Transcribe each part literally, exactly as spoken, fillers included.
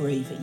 grieving.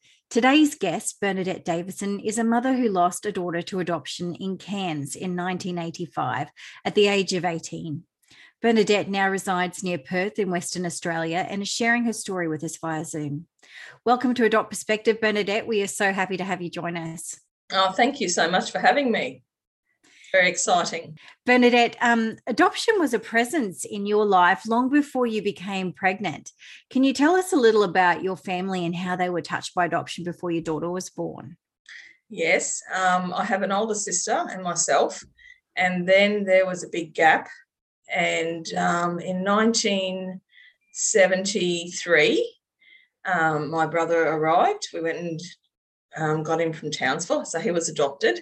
Today's guest, Bernadette Davison, is a mother who lost a daughter to adoption in Cairns in nineteen eighty-five at the age of eighteen. Bernadette now resides near Perth in Western Australia and is sharing her story with us via Zoom. Welcome to Adopt Perspective, Bernadette. We are so happy to have you join us. Oh, thank you so much for having me. Very exciting. Bernadette, um, adoption was a presence in your life long before you became pregnant. Can you tell us a little about your family and how they were touched by adoption before your daughter was born? Yes, um, I have an older sister and myself, and then there was a big gap. And um, in nineteen seventy-three, um, my brother arrived. We went and um, got him from Townsville, so he was adopted.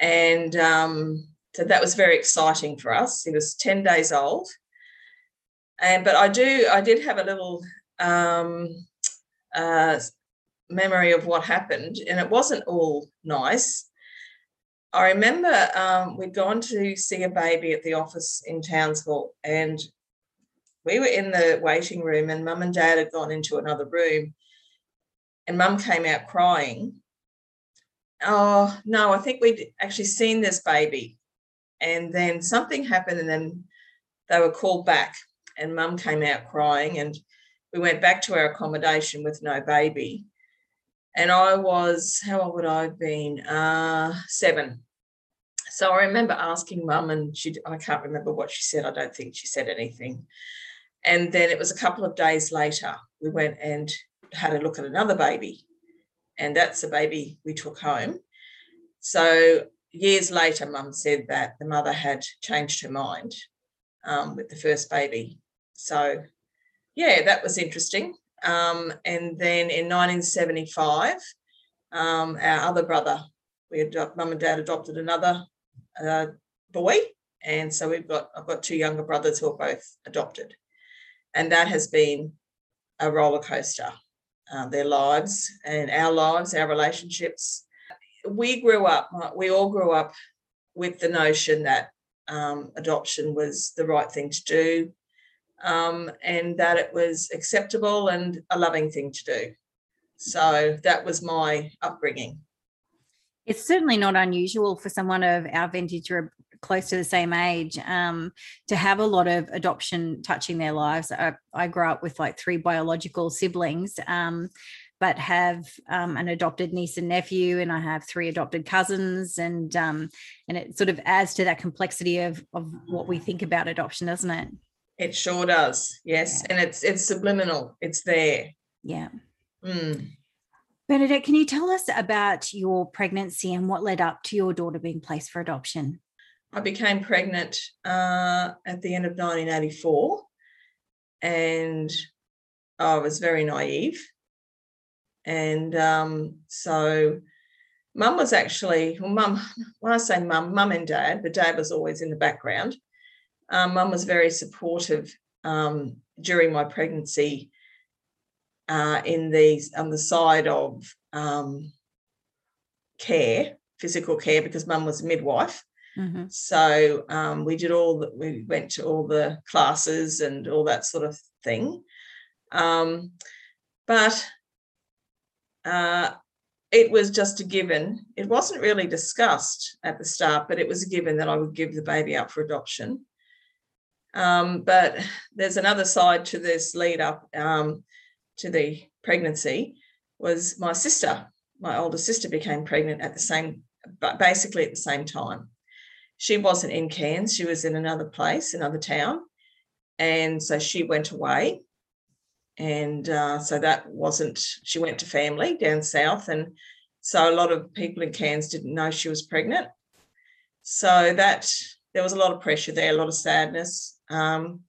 And um, so that was very exciting for us. He was ten days old, and but I do I did have a little um, uh, memory of what happened, and it wasn't all nice. I remember um, we'd gone to see a baby at the office in Townsville, and we were in the waiting room, and Mum and Dad had gone into another room, and Mum came out crying. Oh, no, I think we'd actually seen this baby. And then something happened, and then they were called back, and Mum came out crying, and we went back to our accommodation with no baby. And I was, how old would I have been? Uh, seven. So I remember asking Mum, and she, I can't remember what she said. I don't think she said anything. And then it was a couple of days later, we went and had a look at another baby. And that's the baby we took home. So years later, Mum said that the mother had changed her mind um, with the first baby. So, yeah, that was interesting. Um, and then in nineteen seventy-five, um, our other brother, we adopt, Mum and Dad adopted another uh, boy. And so we've got I've got two younger brothers who are both adopted. And that has been a roller coaster. Uh, their lives and our lives, our relationships. We grew up, we all grew up with the notion that um, adoption was the right thing to do um, and that it was acceptable and a loving thing to do. So that was my upbringing. It's certainly not unusual for someone of our vintage or close to the same age um, to have a lot of adoption touching their lives. I, I grew up with like three biological siblings, um, but have um, an adopted niece and nephew, and I have three adopted cousins, and um, and it sort of adds to that complexity of of what we think about adoption, doesn't it? It sure does. Yes, yeah. And it's it's subliminal. It's there. Yeah. Mm. Bernadette, can you tell us about your pregnancy and what led up to your daughter being placed for adoption? I became pregnant uh, at the end of nineteen eighty-four, and I was very naive. And um, so Mum was actually, well, Mum, when I say Mum, Mum and Dad, but Dad was always in the background. Um, Mum was very supportive um, during my pregnancy. Uh, in the on the side of um, care, physical care, because Mum was a midwife. Mm-hmm. So um, we did all the, we went to all the classes and all that sort of thing. Um, but uh, it was just a given. It wasn't really discussed at the start, but it was a given that I would give the baby up for adoption. Um, but there's another side to this lead up. Um, to the pregnancy was my sister. My older sister became pregnant at the same, basically at the same time. She wasn't in Cairns. She was in another place, another town. And so she went away. And uh, so that wasn't, she went to family down south. And so a lot of people in Cairns didn't know she was pregnant. So that there was a lot of pressure there, a lot of sadness. Um,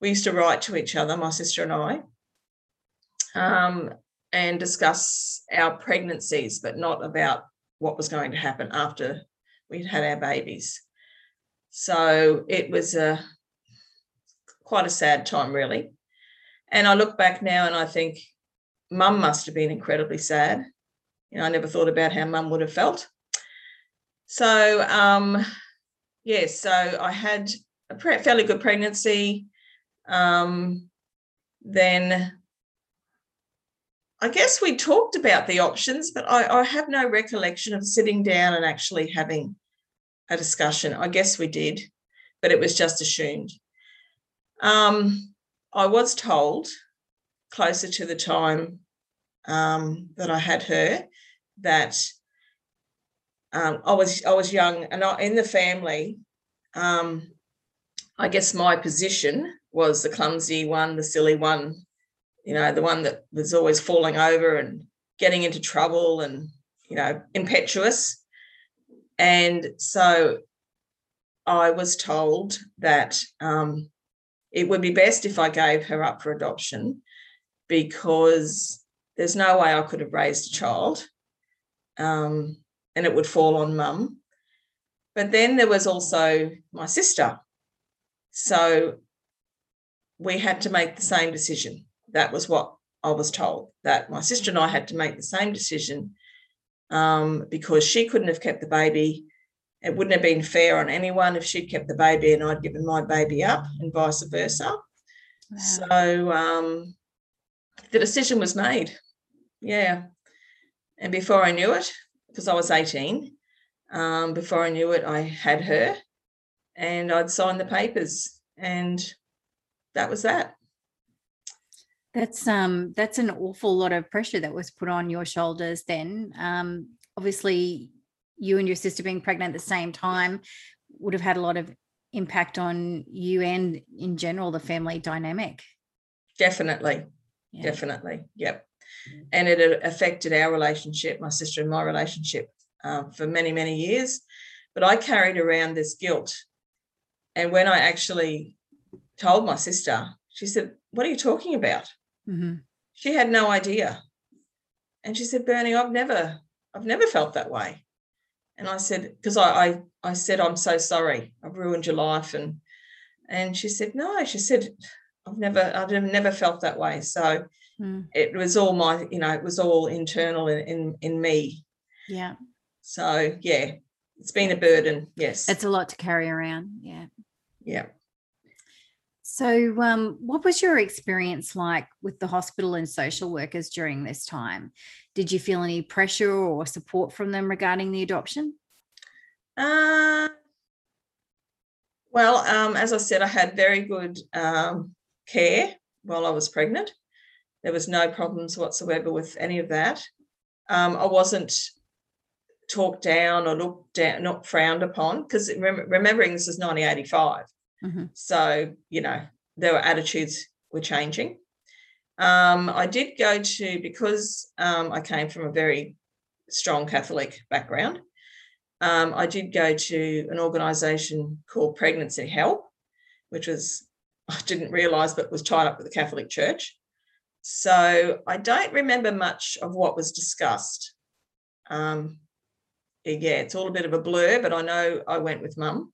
we used to write to each other, my sister and I, um, and discuss our pregnancies, but not about what was going to happen after we'd had our babies. So it was a quite a sad time, really. And I look back now and I think Mum must have been incredibly sad. You know, I never thought about how Mum would have felt. So, um, yes, yeah, so I had a pre- fairly good pregnancy. Um, then I guess we talked about the options, but I, I have no recollection of sitting down and actually having a discussion. I guess we did, but it was just assumed. Um, I was told closer to the time um, that I had her that um, I was I was young and I, in the family, um, I guess my position was the clumsy one, the silly one, you know, the one that was always falling over and getting into trouble and, you know, impetuous. And so I was told that um, it would be best if I gave her up for adoption because there's no way I could have raised a child um, and it would fall on Mum. But then there was also my sister. So we had to make the same decision. That was what I was told, that my sister and I had to make the same decision um, because she couldn't have kept the baby. It wouldn't have been fair on anyone if she'd kept the baby and I'd given my baby up and vice versa. Wow. So um, the decision was made, yeah. And before I knew it, because I was eighteen, um, before I knew it, I had her and I'd signed the papers and that was that. That's um that's an awful lot of pressure that was put on your shoulders then. Um, obviously, you and your sister being pregnant at the same time would have had a lot of impact on you and, in general, the family dynamic. Definitely, yeah. definitely, yep. And it affected our relationship, my sister and my relationship, uh, for many, many years. But I carried around this guilt. And when I actually told my sister, she said, "What are you talking about?" Mm-hmm. She had no idea. And she said, "Bernie, I've never, I've never felt that way." And I said, because I, I, I said, "I'm so sorry, I've ruined your life." And and she said, "No," she said, I've never, I've never felt that way. So mm. it was all my, you know, it was all internal in, in, in me. Yeah. So, yeah, it's been a burden, yes. That's a lot to carry around, yeah. Yeah. So um, what was your experience like with the hospital and social workers during this time? Did you feel any pressure or support from them regarding the adoption? Uh, well, um, as I said, I had very good um, care while I was pregnant. There was no problems whatsoever with any of that. Um, I wasn't talked down or looked down, not frowned upon, because rem- remembering this is nineteen eighty-five. Mm-hmm. So, you know, their attitudes were changing. Um, I did go to, because um, I came from a very strong Catholic background, um, I did go to an organisation called Pregnancy Help, which was, I didn't realise, but was tied up with the Catholic Church. So I don't remember much of what was discussed. Um, yeah, it's all a bit of a blur, but I know I went with Mum.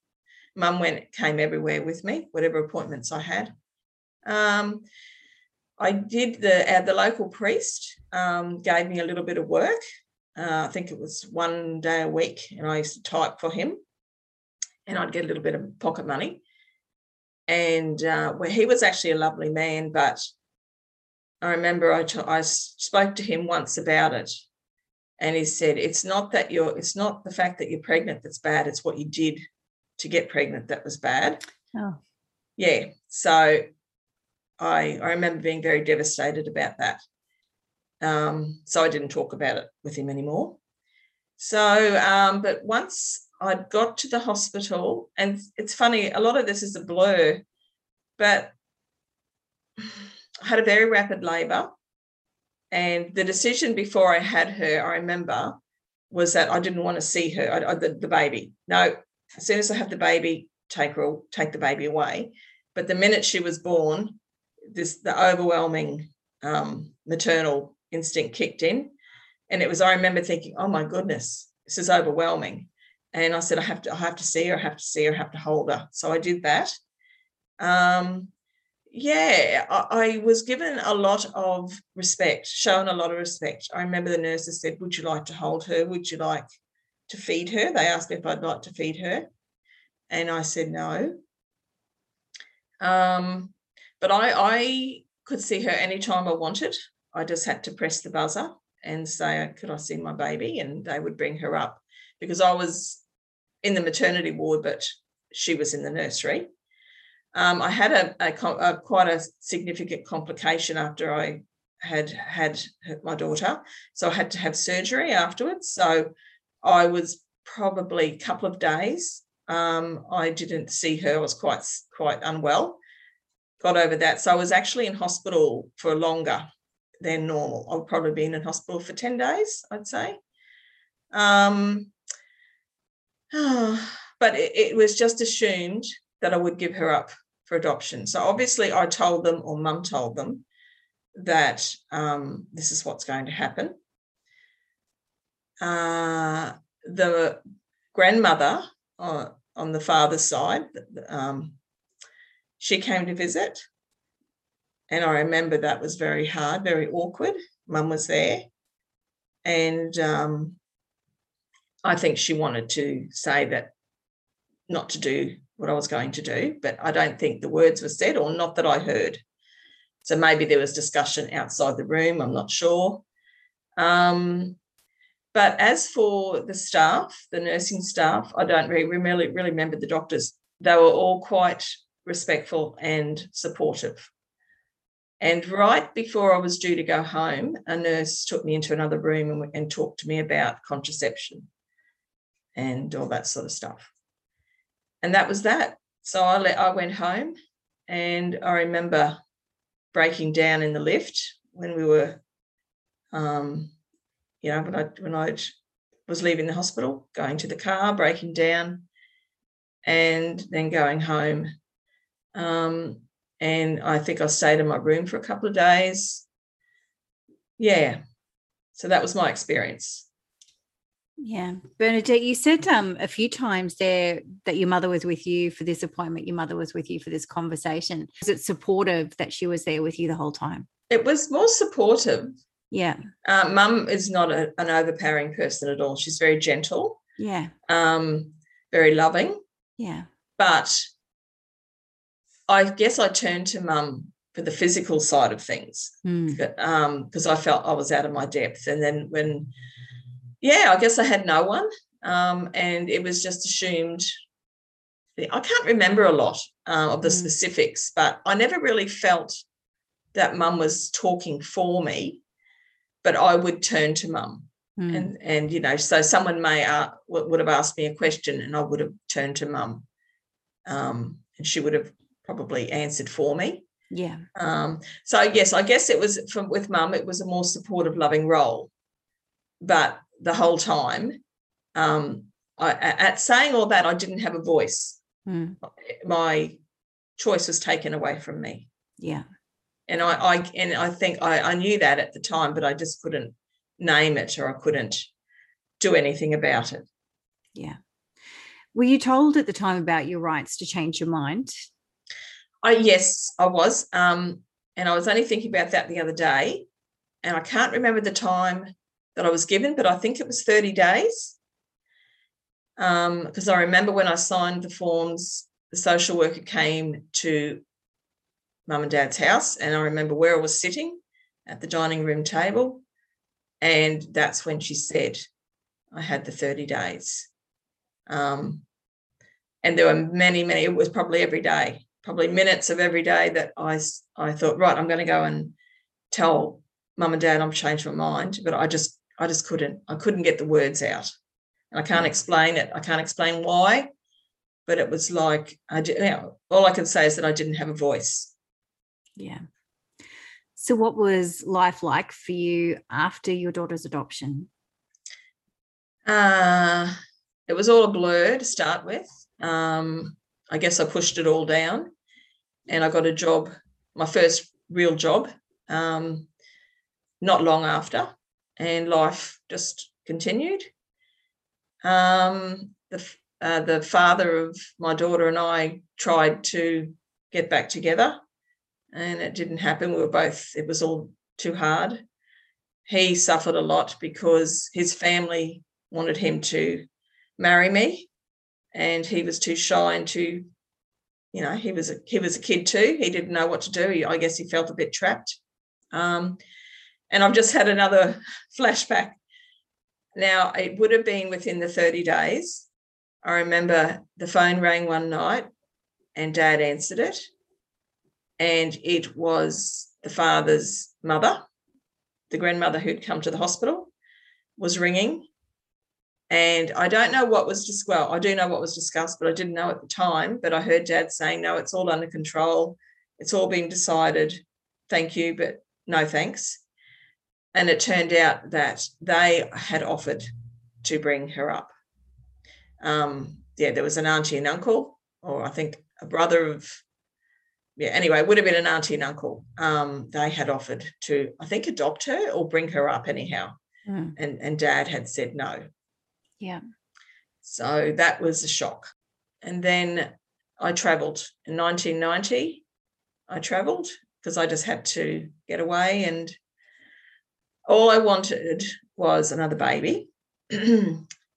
Mum went, came everywhere with me, whatever appointments I had. Um, I did the uh, the local priest um, gave me a little bit of work. Uh, I think it was one day a week, and I used to type for him, and I'd get a little bit of pocket money. And uh, well, he was actually a lovely man, but I remember I t- I spoke to him once about it, and he said, "It's not that you're, it's not the fact that you're pregnant that's bad. It's what you did to get pregnant that was bad." Oh. Yeah. So I, I remember being very devastated about that. Um, so I didn't talk about it with him anymore. So, um, but once I got to the hospital, and it's funny, a lot of this is a blur, but I had a very rapid labour. And the decision before I had her, I remember, was that I didn't want to see her, I, I, the, the baby. No, as soon as I have the baby, take her, take the baby away. But the minute she was born, this the overwhelming um, maternal instinct kicked in. And it was, I remember thinking, oh my goodness, this is overwhelming. And I said, I have to, I have to see her, I have to see her, I have to hold her. So I did that. Um, yeah, I, I was given a lot of respect, shown a lot of respect. I remember the nurses said, would you like to hold her? Would you like to feed her? They asked me if I'd like to feed her. And I said no. Um, but I, I could see her anytime I wanted. I just had to press the buzzer and say, could I see my baby? And they would bring her up because I was in the maternity ward, but she was in the nursery. Um, I had a, a, a quite a significant complication after I had had my daughter. So I had to have surgery afterwards. So I was probably a couple of days. Um, I didn't see her. I was quite, quite unwell. Got over that. So I was actually in hospital for longer than normal. I'll probably be in hospital for ten days, I'd say. Um, but it, it was just assumed that I would give her up for adoption. So obviously I told them, or mum told them, that um, this is what's going to happen. Uh, the grandmother uh, on the father's side, um, she came to visit. And I remember that was very hard, very awkward. Mum was there. And um, I think she wanted to say that not to do what I was going to do, but I don't think the words were said, or not that I heard. So maybe there was discussion outside the room, I'm not sure. Um, but as for the staff, the nursing staff, I don't really, really, really remember the doctors. They were all quite respectful and supportive. And right before I was due to go home, a nurse took me into another room and, and talked to me about contraception and all that sort of stuff. And that was that. So I, let, I went home, and I remember breaking down in the lift when we were, um, you know, when I, when I was leaving the hospital, going to the car, breaking down, and then going home. Um, And I think I stayed in my room for a couple of days. Yeah. So that was my experience. Yeah. Bernadette, you said um, a few times there that your mother was with you for this appointment, your mother was with you for this conversation. Was it supportive that she was there with you the whole time? It was more supportive. Yeah. Uh, Mum is not a, an overpowering person at all. She's very gentle. Yeah. Um, very loving. Yeah. But I guess I turned to Mum for the physical side of things because um, I felt I was out of my depth. And then when, yeah, I guess I had no one, um, and it was just assumed. I can't remember a lot uh, of the mm. specifics, but I never really felt that Mum was talking for me, but I would turn to Mum. Mm. And, and, you know, so someone may uh, would have asked me a question and I would have turned to Mum, um, and she would have probably answered for me. Yeah. Um, so, yes, I guess it was, from with Mum, it was a more supportive, loving role. But the whole time, um, I, at saying all that, I didn't have a voice. Mm. My choice was taken away from me. Yeah. And I, I and I think I, I knew that at the time, but I just couldn't name it, or I couldn't do anything about it. Yeah. Were you told at the time about your rights to change your mind? I, yes, I was, um, and I was only thinking about that the other day, and I can't remember the time that I was given, but I think it was thirty days, because um, I remember when I signed the forms, the social worker came to Mum and Dad's house, and I remember where I was sitting at the dining room table, and that's when she said I had the thirty days. Um, and there were many, many, it was probably every day. probably minutes of every day that I, I thought, right, I'm going to go and tell mum and dad I've changed my mind, but I just I just couldn't. I couldn't get the words out. And I can't explain it. I can't explain why, but it was like I did, you know, all I can say is that I didn't have a voice. Yeah. So what was life like for you after your daughter's adoption? Uh, it was all a blur to start with. Um, I guess I pushed it all down and I got a job, my first real job, um, not long after, and life just continued. Um, the, uh, the father of my daughter and I tried to get back together, and it didn't happen. We were both, it was all too hard. He suffered a lot because his family wanted him to marry me, and he was too shy and too, you know, he was a, he was a kid too. He didn't know what to do. He, I guess he felt a bit trapped. Um, and I've just had another flashback. Now, it would have been within the thirty days. I remember the phone rang one night and Dad answered it. And it was the father's mother, the grandmother who'd come to the hospital, was ringing. And I don't know what was discussed. Well, I do know what was discussed, but I didn't know at the time. But I heard Dad saying, no, it's all under control. It's all been decided. Thank you, but no thanks. And it turned out that they had offered to bring her up. Um, yeah, there was an auntie and uncle, or I think a brother of... Yeah, anyway, it would have been an auntie and uncle. Um, they had offered to, I think, adopt her or bring her up anyhow. Mm. And, and Dad had said no. Yeah. So that was a shock. And then I travelled. In nineteen ninety, I travelled because I just had to get away, and all I wanted was another baby.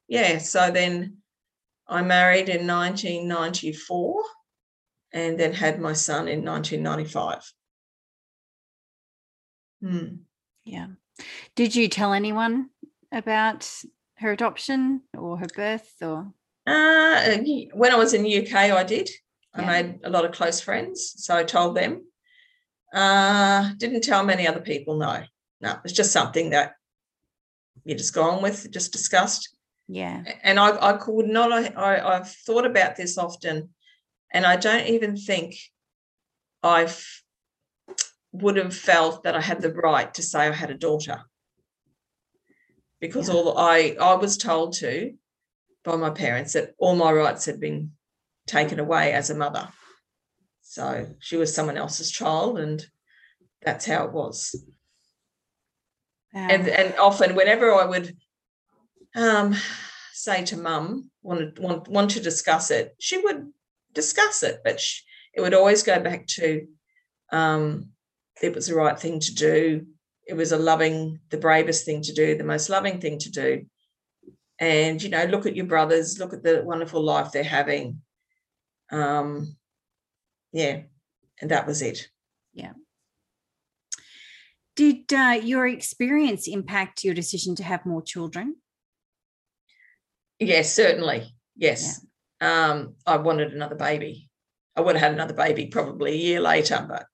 Yeah, so then I married in nineteen ninety-four. And then had my son in nineteen ninety-five. Mm. Yeah. Did you tell anyone about her adoption or her birth? Or uh, when I was in the U K, I did. Yeah. I made a lot of close friends, so I told them. Uh, didn't tell many other people, no. No, it's just something that you just go on with, just discussed. Yeah. And I, I could not, I, I've thought about this often. And I don't even think I would have felt that I had the right to say I had a daughter, because yeah. all I, I was told to by my parents that all my rights had been taken away as a mother. So she was someone else's child, and that's how it was. Wow. And, and often whenever I would um, say to mum, want, want, want to discuss it, she would discuss it, but she, it would always go back to um it was the right thing to do, it was a loving the bravest thing to do, the most loving thing to do, and you know, look at your brothers, look at the wonderful life they're having. Um yeah, and that was it. Yeah. Did uh, your experience impact your decision to have more children? Yes, certainly. Yes. Yeah. Um, I wanted another baby. I would have had another baby probably a year later, but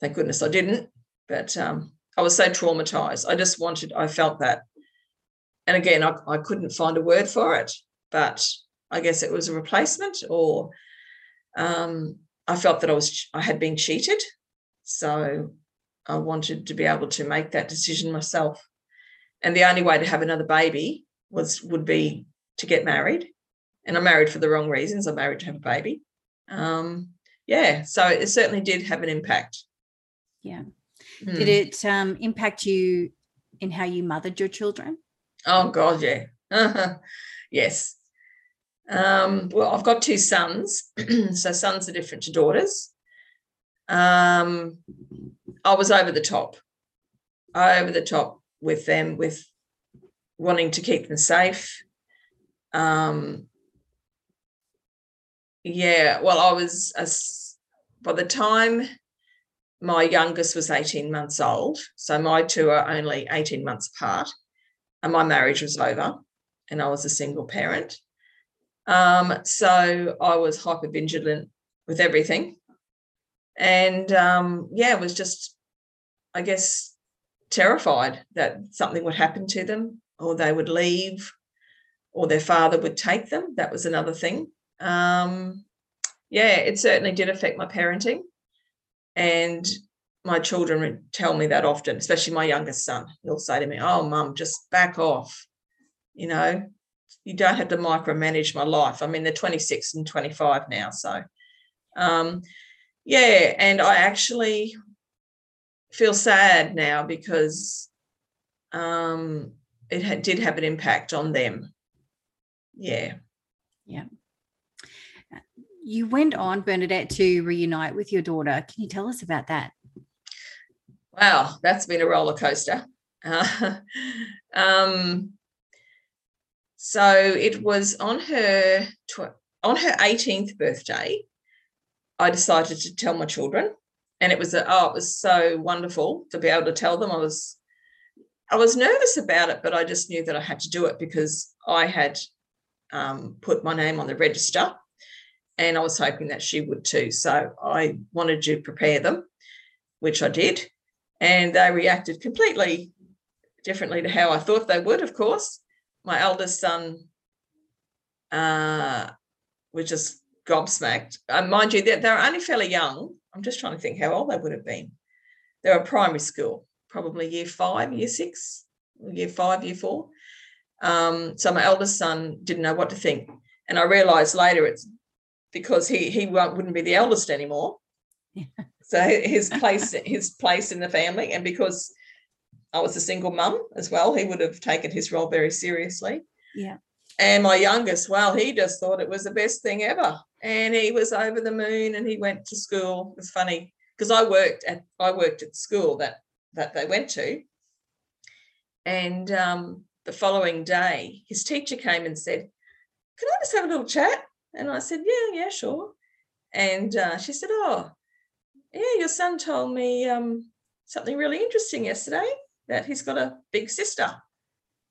thank goodness I didn't. But um, I was so traumatised. I just wanted, I felt that. And again, I, I couldn't find a word for it, but I guess it was a replacement, or um, I felt that I was, I had been cheated. So I wanted to be able to make that decision myself. And the only way to have another baby was, would be to get married. And I married for the wrong reasons. I married to have a baby. Um, yeah, so it certainly did have an impact. Yeah. Mm. Did it um, impact you in how you mothered your children? Oh, God, yeah. Uh-huh. Yes. Um, well, I've got two sons, so sons are different to daughters. Um, I was over the top. I over the top with them, with wanting to keep them safe. Um. Yeah, well, I was, a, by the time my youngest was eighteen months old, so my two are only eighteen months apart, and my marriage was over, and I was a single parent. Um, so I was hyper vigilant with everything. And, um, yeah, it was just, I guess, terrified that something would happen to them, or they would leave, or their father would take them. That was another thing. Um, yeah, it certainly did affect my parenting. And my children tell me that often, especially my youngest son. He'll say to me, "Oh, Mum, just back off. You know, you don't have to micromanage my life." I mean, they're twenty-six and twenty-five now. So, um, yeah, and I actually feel sad now because um, it had, did have an impact on them. Yeah. Yeah. You went on, Bernadette, to reunite with your daughter. Can you tell us about that? Wow, that's been a roller coaster. Uh, um, so it was on her tw- on her eighteenth birthday. I decided to tell my children, and it was a, oh, it was so wonderful to be able to tell them. I was I was nervous about it, but I just knew that I had to do it because I had um, put my name on the register, and I was hoping that she would too. So I wanted to prepare them, which I did, and they reacted completely differently to how I thought they would, of course. My eldest son uh, was just gobsmacked. And mind you, they're, they're only fairly young. I'm just trying to think how old they would have been. They were primary school, probably year five, year six, year five, year four. Um, so my eldest son didn't know what to think. And I realised later it's because he he wouldn't be the eldest anymore. Yeah. So his place his place in the family, and because I was a single mum as well, he would have taken his role very seriously. Yeah. And my youngest, well, he just thought it was the best thing ever. And he was over the moon, and he went to school. It's funny because I worked at I worked at school that that they went to. And um, the following day, his teacher came and said, "Can I just have a little chat?" And I said, "Yeah, yeah, sure." And uh, she said, "Oh, yeah, your son told me um, something really interesting yesterday, that he's got a big sister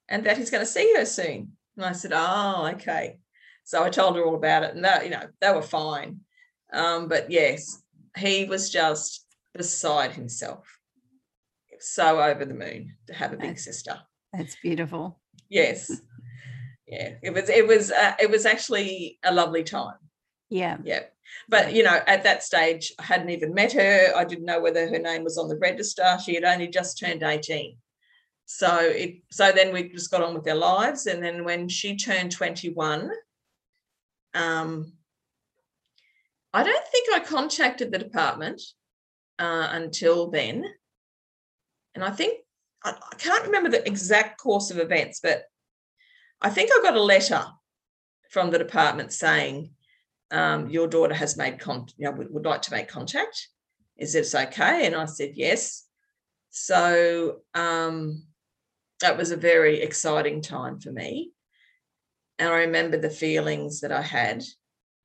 and that he's going to see her soon." And I said, "Oh, okay." So I told her all about it, and that, you know, they were fine. Um, but yes, he was just beside himself. So over the moon to have a big that's, sister. That's beautiful. Yes. Yeah, it was it was uh, it was actually a lovely time. Yeah. Yeah. But, you know, at that stage, I hadn't even met her. I didn't know whether her name was on the register. She had only just turned eighteen. So it so then we just got on with our lives. And then when she turned twenty-one, um, I don't think I contacted the department uh, until then. And I think, I, I can't remember the exact course of events, but I think I got a letter from the department saying, um, "Your daughter has made con- you know, would, would like to make contact. Is this okay?" And I said yes. So um, that was a very exciting time for me, and I remember the feelings that I had.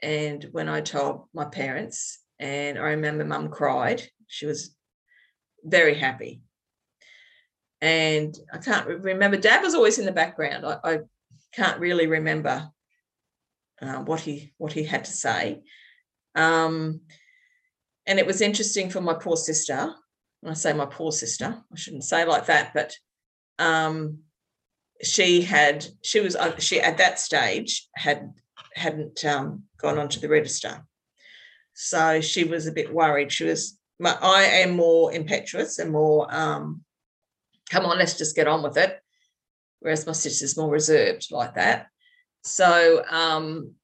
And when I told my parents, and I remember Mum cried. She was very happy, and I can't remember. Dad was always in the background. I. I can't really remember uh, what he what he had to say, um, and it was interesting for my poor sister. When I say my poor sister, I shouldn't say like that, but um, she had she was she at that stage had hadn't um, gone onto the register, so she was a bit worried. She was I am more impetuous and more um, come on, let's just get on with it. Whereas my sister's more reserved like that. So, um,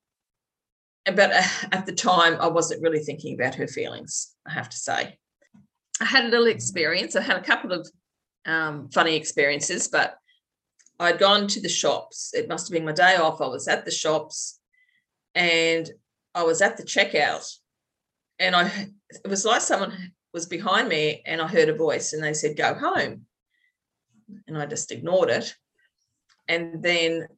but at the time, I wasn't really thinking about her feelings, I have to say. I had a little experience. I had a couple of um, funny experiences, but I'd gone to the shops. It must have been my day off. I was at the shops, and I was at the checkout, and I it was like someone was behind me, and I heard a voice, and they said, "Go home," and I just ignored it. And then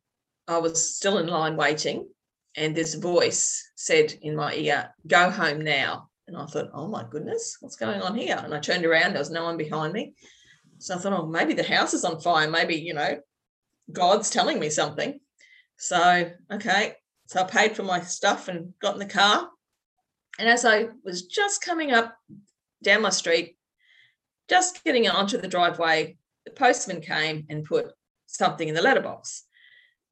I was still in line waiting, and this voice said in my ear, "Go home now." And I thought, oh, my goodness, what's going on here? And I turned around. There was no one behind me. So I thought, oh, maybe the house is on fire. Maybe, you know, God's telling me something. So, okay, so I paid for my stuff and got in the car And as I was just coming up down my street, just getting onto the driveway, the postman came and put something in the letterbox.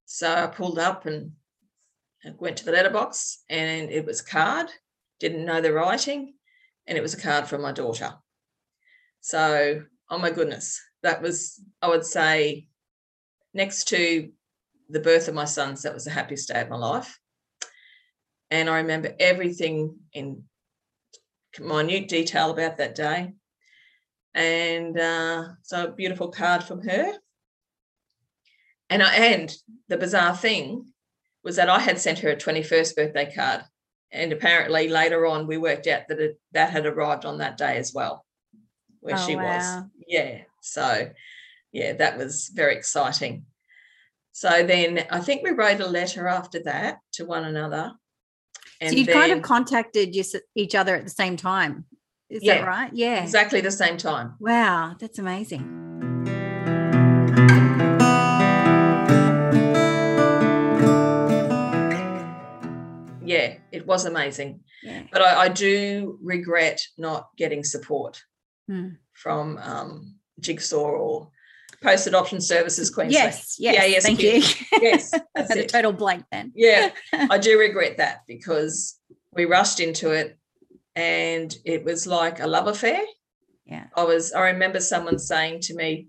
So I pulled up and went to the letterbox, and it was a card. Didn't know the writing, and it was a card from my daughter. So, oh my goodness, that was, I would say, next to the birth of my sons, that was the happiest day of my life. And I remember everything in minute detail about that day. And uh, so a beautiful card from her. And, I, and the bizarre thing was that I had sent her a twenty-first birthday card. And apparently later on we worked out that it, that had arrived on that day as well, where oh, she wow. was. Yeah. So, yeah, that was very exciting. So then I think we wrote a letter after that to one another. And so you then, kind of contacted each other at the same time. Is yeah, that right? Yeah. Exactly the same time. Wow, that's amazing. Yeah, it was amazing. Yeah. But I, I do regret not getting support mm. from um, Jigsaw or Post Adoption Services Queensland. Yes, yes. Yeah, yes. Thank yes. you. Yes. That's had a total blank then. Yeah, I do regret that, because we rushed into it and it was like a love affair. Yeah. I was. I remember someone saying to me,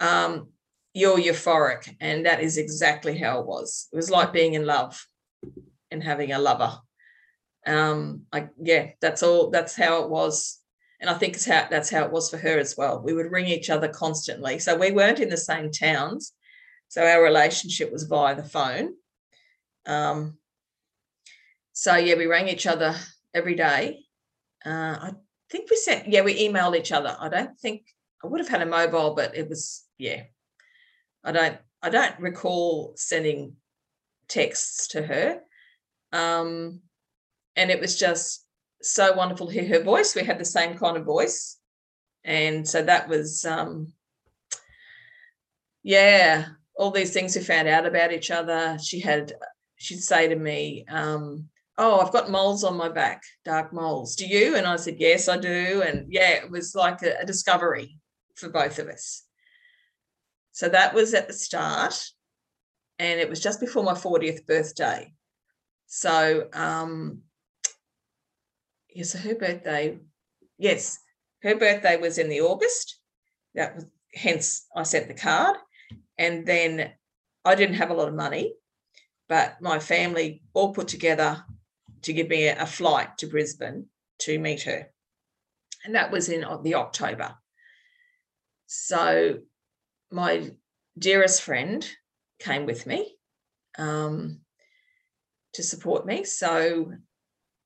um, you're euphoric, and that is exactly how it was. It was like being in love and having a lover. Um, I, yeah, that's all. That's how it was. And I think it's how, that's how it was for her as well. We would ring each other constantly. So we weren't in the same towns. So our relationship was via the phone. Um, so, yeah, we rang each other every day. Uh, I think we sent, yeah, we emailed each other. I don't think, I would have had a mobile, but it was, yeah. I don't, I don't recall sending texts to her. Um, and it was just so wonderful to hear her voice. We had the same kind of voice. And so that was, um, yeah, all these things we found out about each other. She had, she'd say to me, um, oh, I've got moles on my back, dark moles. Do you? And I said, yes, I do. And, yeah, it was like a, a discovery for both of us. So that was at the start. And it was just before my fortieth birthday. So, um, yeah, so her birthday, yes, her birthday was in the August. That was, hence I sent the card. And then I didn't have a lot of money, but my family all put together to give me a flight to Brisbane to meet her. And that was in the October. So my dearest friend came with me. Um, to support me. So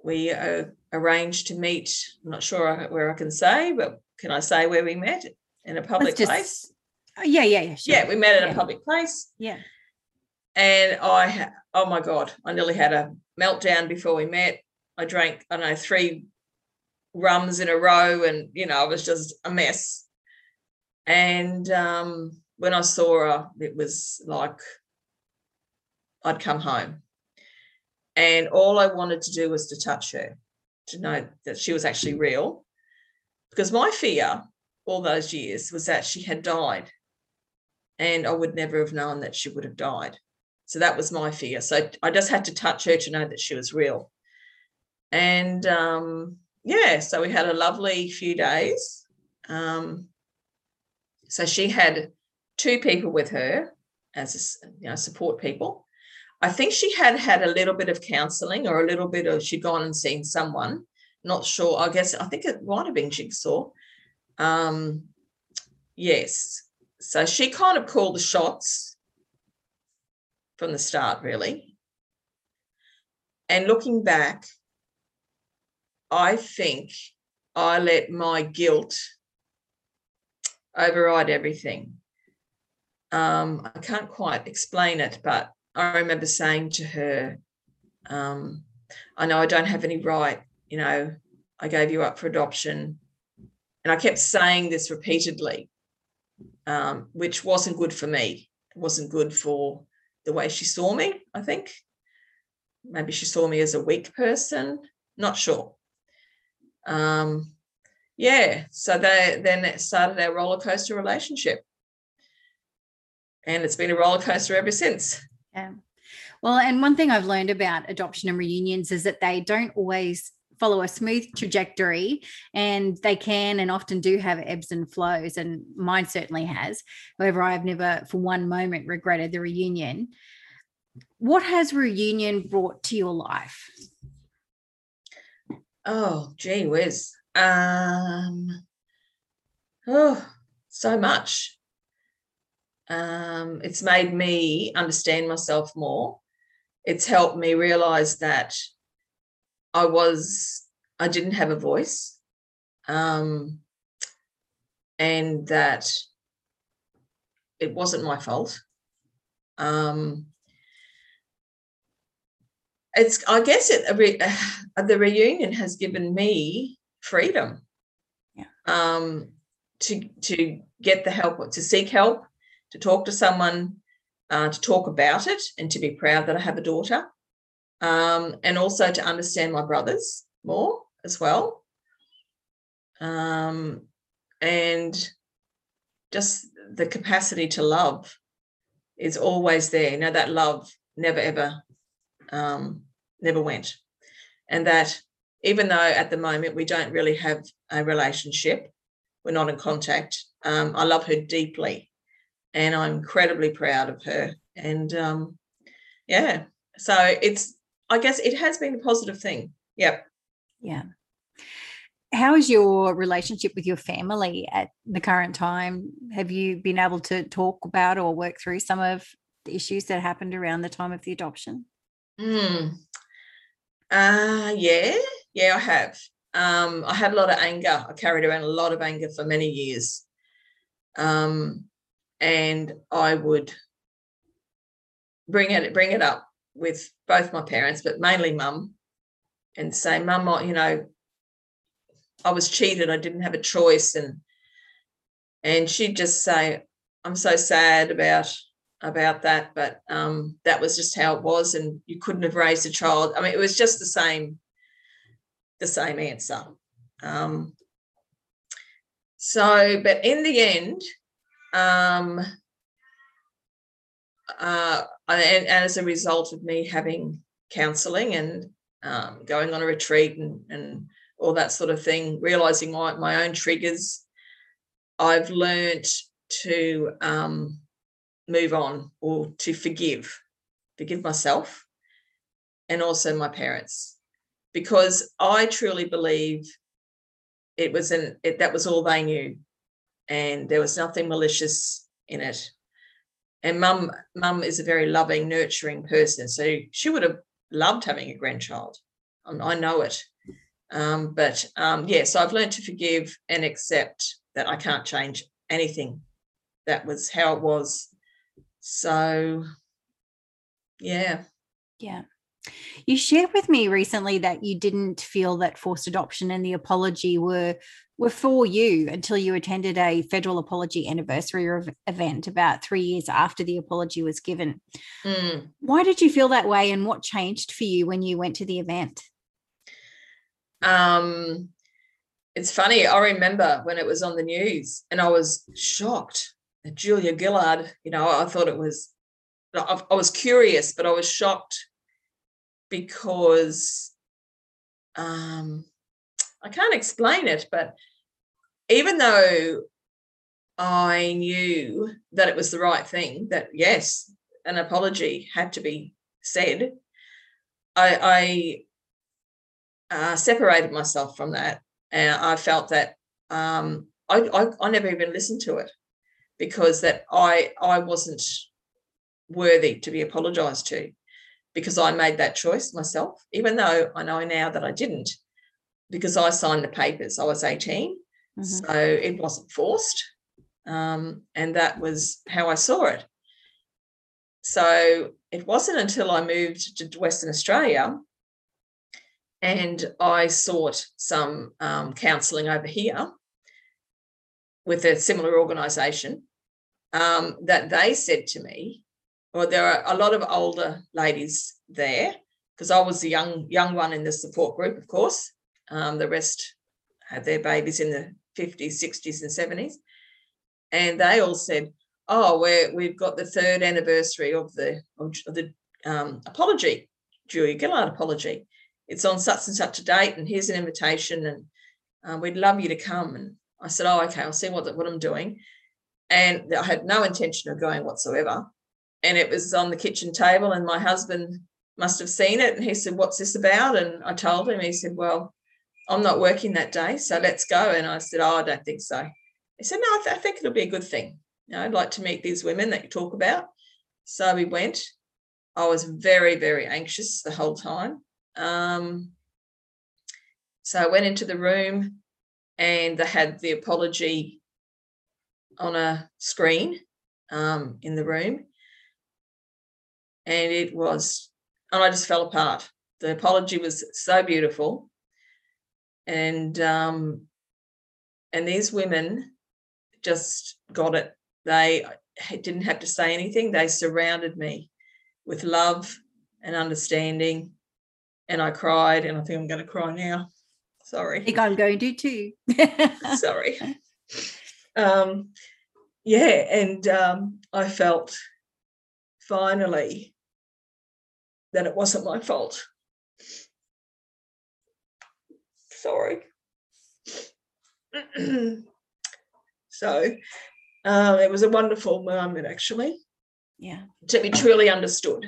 we uh, arranged to meet, I'm not sure where I can say, but can I say where we met? In a public just, place. Oh, yeah, yeah, yeah. Sure. Yeah, we met in yeah. a public place. Yeah. And I, oh my God, I nearly had a meltdown before we met. I drank, I don't know, three rums in a row, and, you know, I was just a mess. And um, when I saw her, it was like I'd come home. And all I wanted to do was to touch her, to know that she was actually real. Because my fear all those years was that she had died, and I would never have known that she would have died. So that was my fear. So I just had to touch her to know that she was real. And, um, yeah, so we had a lovely few days. Um, so she had two people with her as, you know, support people. I think she had had a little bit of counselling, or a little bit of, she'd gone and seen someone. Not sure. I guess I think it might have been Jigsaw. Um, yes. So she kind of called the shots from the start, really. And looking back, I think I let my guilt override everything. Um, I can't quite explain it, but I remember saying to her, um, I know I don't have any right, you know, I gave you up for adoption. And I kept saying this repeatedly, um, which wasn't good for me. It wasn't good for the way she saw me, I think. Maybe she saw me as a weak person, Not sure. Um, yeah, so they then it started our roller coaster relationship. And it's been a roller coaster ever since. Yeah. Well, and one thing I've learned about adoption and reunions is that they don't always follow a smooth trajectory, and they can and often do have ebbs and flows, and mine certainly has. However, I've never for one moment regretted the reunion. What has reunion brought to your life? Oh, gee whiz. Um, oh, so much. Um, it's made me understand myself more. It's helped me realise that I was, I didn't have a voice, um, and that it wasn't my fault. Um, it's, I guess, it, the reunion has given me freedom, yeah. um, to to get the help, to seek help, to talk to someone, uh, to talk about it, and to be proud that I have a daughter. Um, and also to understand my brothers more as well. Um, and just the capacity to love is always there. Now, that love never, ever, um, never went. And that even though at the moment we don't really have a relationship, we're not in contact, um, I love her deeply and I'm incredibly proud of her. And, um, yeah, so it's, I guess it has been a positive thing. Yep. Yeah. How is your relationship with your family at the current time? Have you been able to talk about or work through some of the issues that happened around the time of the adoption? Mm. Uh, yeah. Yeah, I have. Um, I had a lot of anger. I carried around a lot of anger for many years. Um, and I would bring it, bring it up with both my parents, but mainly Mum, and say, Mum, you know, I was cheated, I didn't have a choice, and and she'd just say, I'm so sad about about that, but um, that was just how it was, and you couldn't have raised a child. I mean, it was just the same, the same answer. Um, so, but in the end, um, uh, and as a result of me having counselling and um, going on a retreat and, and all that sort of thing, realising my, my own triggers, I've learnt to um, move on, or to forgive, forgive myself and also my parents, because I truly believe it was an, it, that was all they knew, and there was nothing malicious in it. And mum, mum is a very loving, nurturing person, so she would have loved having a grandchild. I know it. Um, but, um, yeah, so I've learned to forgive and accept that I can't change anything. That was how it was. So, yeah. Yeah. You shared with me recently that you didn't feel that forced adoption and the apology were were for you until you attended a federal apology anniversary event about three years after the apology was given. Mm. Why did you feel that way, and what changed for you when you went to the event? Um, it's funny. I remember when it was on the news, and I was shocked that Julia Gillard, you know, I thought it was, I was curious, but I was shocked because um, I can't explain it, but even though I knew that it was the right thing, that, yes, an apology had to be said, I, I uh, separated myself from that, and I felt that um, I, I, I never even listened to it, because that I, I wasn't worthy to be apologised to, because I made that choice myself, even though I know now that I didn't, because I signed the papers. I was eighteen, mm-hmm. so it wasn't forced, um, and that was how I saw it. So it wasn't until I moved to Western Australia and I sought some um, counselling over here with a similar organisation, um, that they said to me, well, there are a lot of older ladies there because I was the young young one in the support group, of course. Um, the rest had their babies in the fifties, sixties and seventies. And they all said, oh, we're, we've got the third anniversary of the, of the um, apology, Julia Gillard apology. It's on such and such a date, and here's an invitation, and uh, we'd love you to come. And I said, oh, okay, I'll see what, what I'm doing. And I had no intention of going whatsoever. And it was on the kitchen table, and my husband must have seen it, and he said, what's this about? And I told him. He said, well, I'm not working that day, so let's go. And I said, oh, I don't think so. He said, no, I, th- I think it'll be a good thing. You know, I'd like to meet these women that you talk about. So we went. I was very, very anxious the whole time. Um, so I went into the room, and they had the apology on a screen um, in the room. And it was, and I just fell apart. The apology was so beautiful. And um, and these women just got it. They didn't have to say anything. They surrounded me with love and understanding, and I cried, and I think I'm going to cry now. Sorry. I think I'm going to too. Sorry. Um, yeah, and um, I felt finally that it wasn't my fault. Sorry. So um, it was a wonderful moment, actually. Yeah. To be truly understood.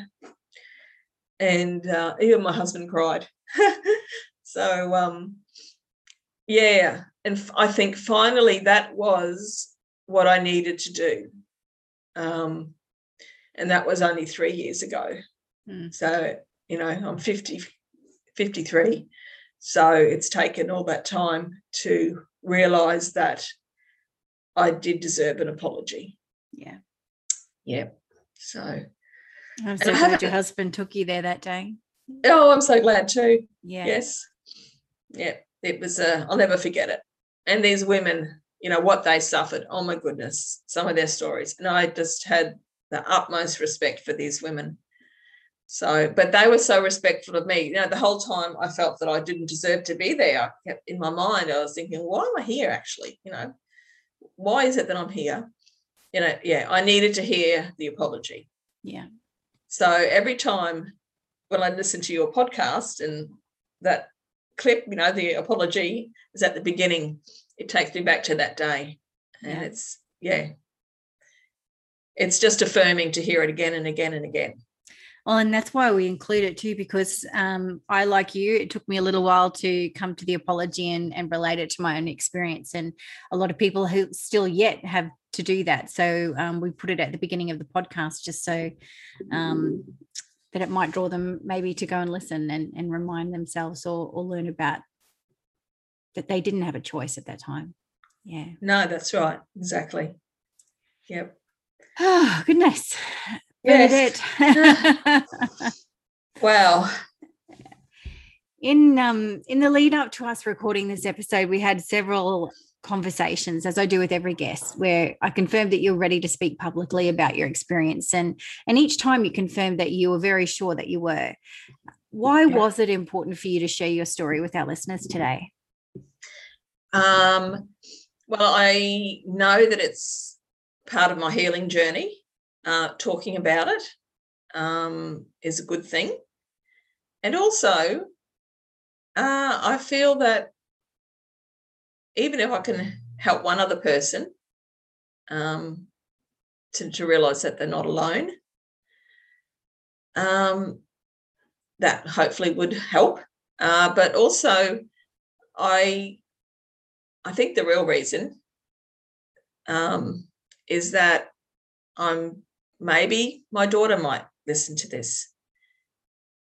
And uh, even my husband cried. So, um, yeah. And f- I think finally that was what I needed to do. Um, and that was only three years ago. Mm. So, you know, I'm fifty, fifty-three. So it's taken all that time to realise that I did deserve an apology. Yeah. Yeah. So. I'm so glad your husband took you there that day. Oh, I'm so glad too. Yeah. Yes. Yeah. It was, a, I'll never forget it. And these women, you know, what they suffered. Oh, my goodness. Some of their stories. And I just had the utmost respect for these women. So, but they were so respectful of me. You know, the whole time I felt that I didn't deserve to be there. I kept in my mind, I was thinking, why am I here actually? You know, why is it that I'm here? You know, yeah, I needed to hear the apology. Yeah. So every time when I listen to your podcast and that clip, you know, the apology is at the beginning, it takes me back to that day. And yeah. it's, yeah, it's just affirming to hear it again and again and again. Well, and that's why we include it too, because um, I, like you, it took me a little while to come to the apology and, and relate it to my own experience, and a lot of people who still yet have to do that. So um, we put it at the beginning of the podcast just so um, that it might draw them maybe to go and listen and, and remind themselves or, or learn about that they didn't have a choice at that time. Yeah. No, that's right. Exactly. Yep. Oh, goodness. Yes. Wow. In um in the lead up to us recording this episode, we had several conversations, as I do with every guest, where I confirmed that you're ready to speak publicly about your experience, and and each time you confirmed that you were very sure that you were. Why yeah. was it important for you to share your story with our listeners today? Um. Well, I know that it's part of my healing journey. Uh, talking about it um, is a good thing. And also, uh, I feel that even if I can help one other person um, to, to realise that they're not alone, um, that hopefully would help. Uh, but also, I, I think the real reason um, is that I'm maybe my daughter might listen to this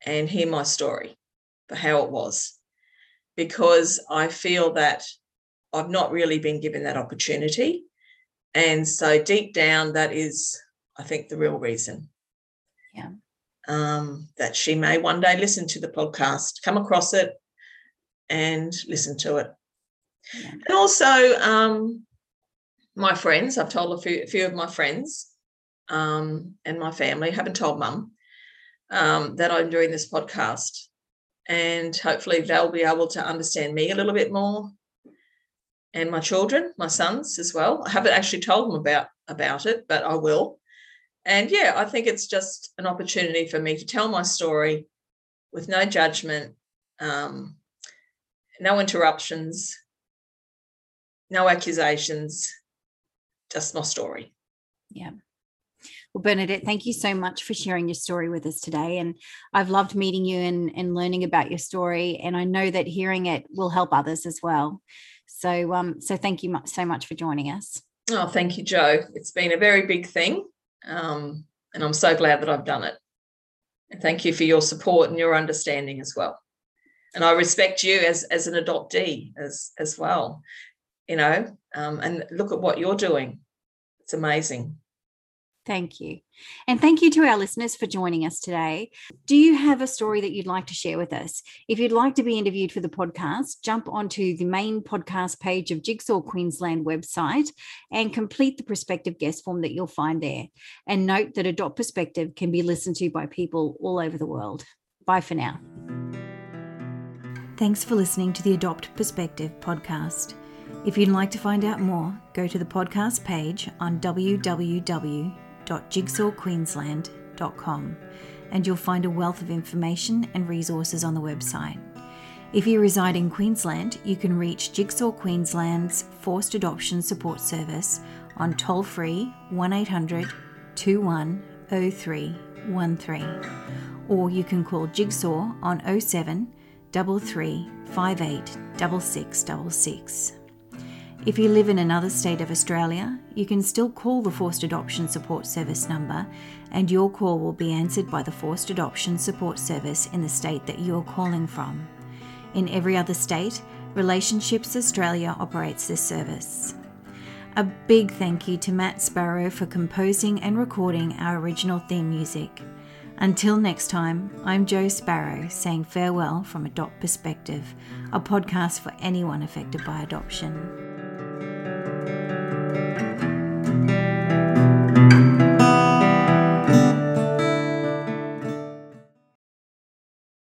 and hear my story for how it was, because I feel that I've not really been given that opportunity. And so deep down, that is, I think, the real reason. Yeah. Um, that she may one day listen to the podcast, come across it and listen to it. Yeah. And also um, my friends, I've told a few, a few of my friends, Um, and my family, haven't told mum, um, that I'm doing this podcast, and hopefully they'll be able to understand me a little bit more, and my children, my sons as well. I haven't actually told them about, about it, but I will. And, yeah, I think it's just an opportunity for me to tell my story with no judgment, um, no interruptions, no accusations, just my story. Yeah. Well, Bernadette, thank you so much for sharing your story with us today. And I've loved meeting you and, and learning about your story. And I know that hearing it will help others as well. So, um, so thank you so much for joining us. Oh, thank you, Jo. It's been a very big thing. Um, and I'm so glad that I've done it. And thank you for your support and your understanding as well. And I respect you as, as an adoptee as, as well, you know, um, and look at what you're doing. It's amazing. Thank you. And thank you to our listeners for joining us today. Do you have a story that you'd like to share with us? If you'd like to be interviewed for the podcast, jump onto the main podcast page of Jigsaw Queensland website and complete the prospective guest form that you'll find there. And note that Adopt Perspective can be listened to by people all over the world. Bye for now. Thanks for listening to the Adopt Perspective podcast. If you'd like to find out more, go to the podcast page on w w w dot jigsaw queensland dot com and you'll find a wealth of information and resources on the website. If you reside in Queensland, you can reach Jigsaw Queensland's Forced Adoption Support Service on toll-free one eight hundred two one zero three one three, or you can call Jigsaw on oh seven three three five eight six six six six. If you live in another state of Australia, you can still call the Forced Adoption Support Service number, and your call will be answered by the Forced Adoption Support Service in the state that you're calling from. In every other state, Relationships Australia operates this service. A big thank you to Matt Sparrow for composing and recording our original theme music. Until next time, I'm Jo Sparrow saying farewell from Adopt Perspective, a podcast for anyone affected by adoption.